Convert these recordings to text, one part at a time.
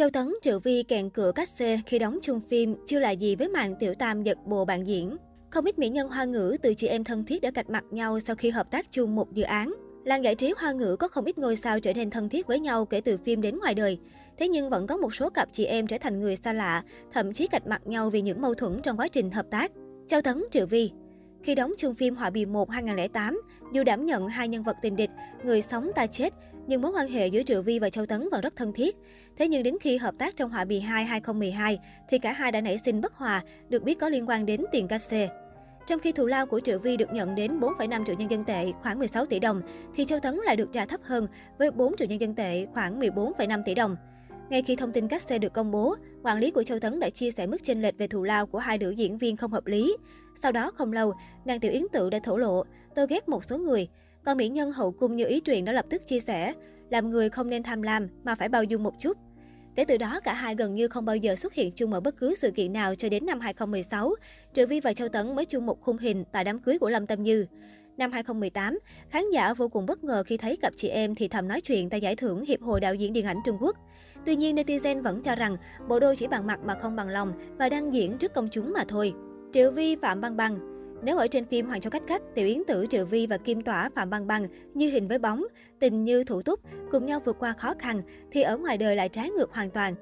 Châu Tấn, Triệu Vi kẹn cửa cách xe khi đóng chung phim chưa là gì với màn tiểu tam giật bồ bạn diễn. Không ít mỹ nhân hoa ngữ từ chị em thân thiết đã cạch mặt nhau sau khi hợp tác chung một dự án. Làng giải trí hoa ngữ có không ít ngôi sao trở nên thân thiết với nhau kể từ phim đến ngoài đời. Thế nhưng vẫn có một số cặp chị em trở thành người xa lạ, thậm chí cạch mặt nhau vì những mâu thuẫn trong quá trình hợp tác. Châu Tấn, Triệu Vi. Khi đóng chung phim Họa Bì 1 2008, dù đảm nhận hai nhân vật tình địch, người sống ta chết, nhưng mối quan hệ giữa Triệu Vi và Châu Tấn vẫn rất thân thiết. Thế nhưng đến khi hợp tác trong Họa Bì 2 2012 thì cả hai đã nảy sinh bất hòa, được biết có liên quan đến tiền cát-xê. Trong khi thù lao của Triệu Vi được nhận đến 4,5 triệu nhân dân tệ, khoảng 16 tỷ đồng, thì Châu Tấn lại được trả thấp hơn với 4 triệu nhân dân tệ, khoảng 14,5 tỷ đồng. Ngay khi thông tin cát-xê được công bố, quản lý của Châu Tấn đã chia sẻ mức chênh lệch về thù lao của hai nữ diễn viên không hợp lý. Sau đó không lâu, nàng Tiểu Yến Tử đã thổ lộ, tôi ghét một số người. Còn mỹ nhân hậu cung Như Ý Truyện đã lập tức chia sẻ, làm người không nên tham lam mà phải bao dung một chút. Kể từ đó, cả hai gần như không bao giờ xuất hiện chung ở bất cứ sự kiện nào cho đến năm 2016, Triệu Vi và Châu Tấn mới chung một khung hình tại đám cưới của Lâm Tâm Như. Năm 2018, khán giả vô cùng bất ngờ khi thấy cặp chị em thì thầm nói chuyện tại giải thưởng Hiệp hội Đạo diễn Điện ảnh Trung Quốc. Tuy nhiên, netizen vẫn cho rằng bộ đôi chỉ bằng mặt mà không bằng lòng và đang diễn trước công chúng mà thôi. Triệu Vi, Phạm Băng Băng. Nếu ở trên phim Hoàng Châu Cách Cách, Tiểu Yến Tử, Triệu Vi và Kim Tỏa, Phạm Băng Băng như hình với bóng, tình như thủ túc, cùng nhau vượt qua khó khăn, thì ở ngoài đời lại trái ngược hoàn toàn.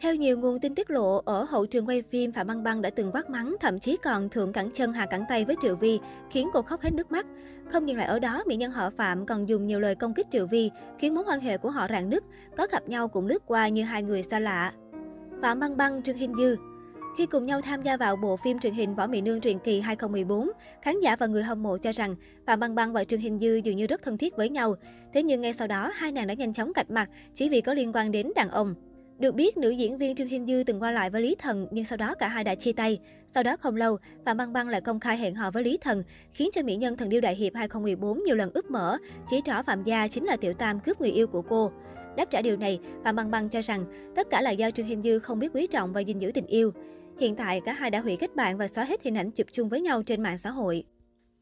Theo nhiều nguồn tin tiết lộ, ở hậu trường quay phim, Phạm Băng Băng đã từng quát mắng, thậm chí còn thượng cẳng chân hạ cẳng tay với Triệu Vi, khiến cô khóc hết nước mắt. Không dừng lại ở đó, mỹ nhân họ Phạm còn dùng nhiều lời công kích Triệu Vi, khiến mối quan hệ của họ rạn nứt, có gặp nhau cũng lướt qua như hai người xa lạ. Phạm Băng Băng, Trương Hình Dư. Khi cùng nhau tham gia vào bộ phim truyền hình Võ Mỹ Nương Truyền Kỳ 2014, khán giả và người hâm mộ cho rằng Phạm Băng Băng và Trương Hình Dư dường như rất thân thiết với nhau. Thế nhưng ngay sau đó, hai nàng đã nhanh chóng cạch mặt chỉ vì có liên quan đến đàn ông. Được biết, nữ diễn viên Trương Hình Dư từng qua lại với Lý Thần, nhưng sau đó cả hai đã chia tay. Sau đó không lâu, Phạm Băng Băng lại công khai hẹn hò với Lý Thần, khiến cho mỹ nhân Thần Điêu Đại Hiệp 2014 nhiều lần úp mở, chỉ rõ Phạm gia chính là tiểu tam cướp người yêu của cô. Đáp trả điều này, Phạm Băng Băng cho rằng tất cả là do Trương Hình Dư không biết quý trọng và gìn giữ tình yêu. Hiện tại, cả hai đã hủy kết bạn và xóa hết hình ảnh chụp chung với nhau trên mạng xã hội.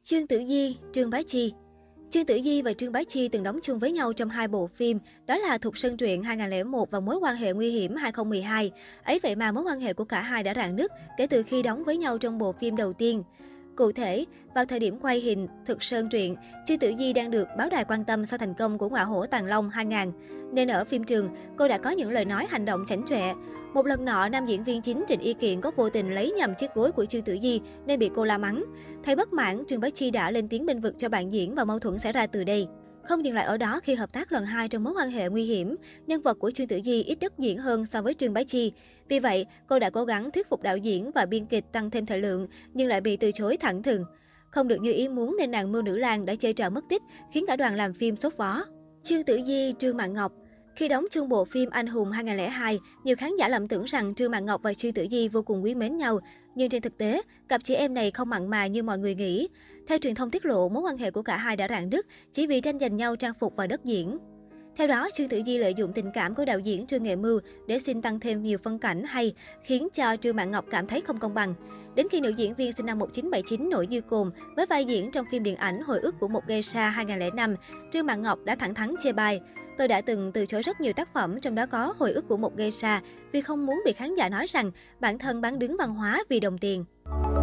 Trương Tử Di, Trương Bá Chi. Trương Tử Di và Trương Bá Chi từng đóng chung với nhau trong hai bộ phim, đó là Thục Sơn Truyện 2001 và Mối quan hệ nguy hiểm 2012. Ấy vậy mà mối quan hệ của cả hai đã rạn nứt kể từ khi đóng với nhau trong bộ phim đầu tiên. Cụ thể, vào thời điểm quay hình Thục Sơn Truyện, Trương Tử Di đang được báo đài quan tâm sau thành công của Ngọa Hổ Tàng Long 2000, nên ở phim trường, cô đã có những lời nói hành động chảnh chọe. Một lần nọ, nam diễn viên chính Trịnh Y Kiện có vô tình lấy nhầm chiếc gối của Trương Tử Di nên bị cô la mắng. Thấy bất mãn, Trương Bá Chi đã lên tiếng bênh vực cho bạn diễn và mâu thuẫn xảy ra từ đây. Không dừng lại ở đó, khi hợp tác lần hai trong Mối quan hệ nguy hiểm, nhân vật của Trương Tử Di ít đất diễn hơn so với Trương Bá Chi. Vì vậy, cô đã cố gắng thuyết phục đạo diễn và biên kịch tăng thêm thời lượng, nhưng lại bị từ chối thẳng thừng. Không được như ý muốn nên nàng Mưu Nữ Lang đã chơi trò mất tích, khiến cả đoàn làm phim sốt vó. Trương Tử Di, Trương Mạn Ngọc. Khi đóng chung bộ phim Anh hùng 2002, nhiều khán giả lầm tưởng rằng Trương Mạn Ngọc và Trương Tử Di vô cùng quý mến nhau. Nhưng trên thực tế, cặp chị em này không mặn mà như mọi người nghĩ. Theo truyền thông tiết lộ, mối quan hệ của cả hai đã rạn nứt chỉ vì tranh giành nhau trang phục và đất diễn. Theo đó, Trương Tử Di lợi dụng tình cảm của đạo diễn Trương Nghệ Mưu để xin tăng thêm nhiều phân cảnh hay, khiến cho Trương Mạn Ngọc cảm thấy không công bằng. Đến khi nữ diễn viên sinh năm 1979 nổi như cồn với vai diễn trong phim điện ảnh Hồi ức của một geisha 2005, Trương Mạn Ngọc đã thẳng thắn chê bai. Tôi đã từng từ chối rất nhiều tác phẩm, trong đó có Hồi ức của một geisha, vì không muốn bị khán giả nói rằng bản thân bán đứng văn hóa vì đồng tiền.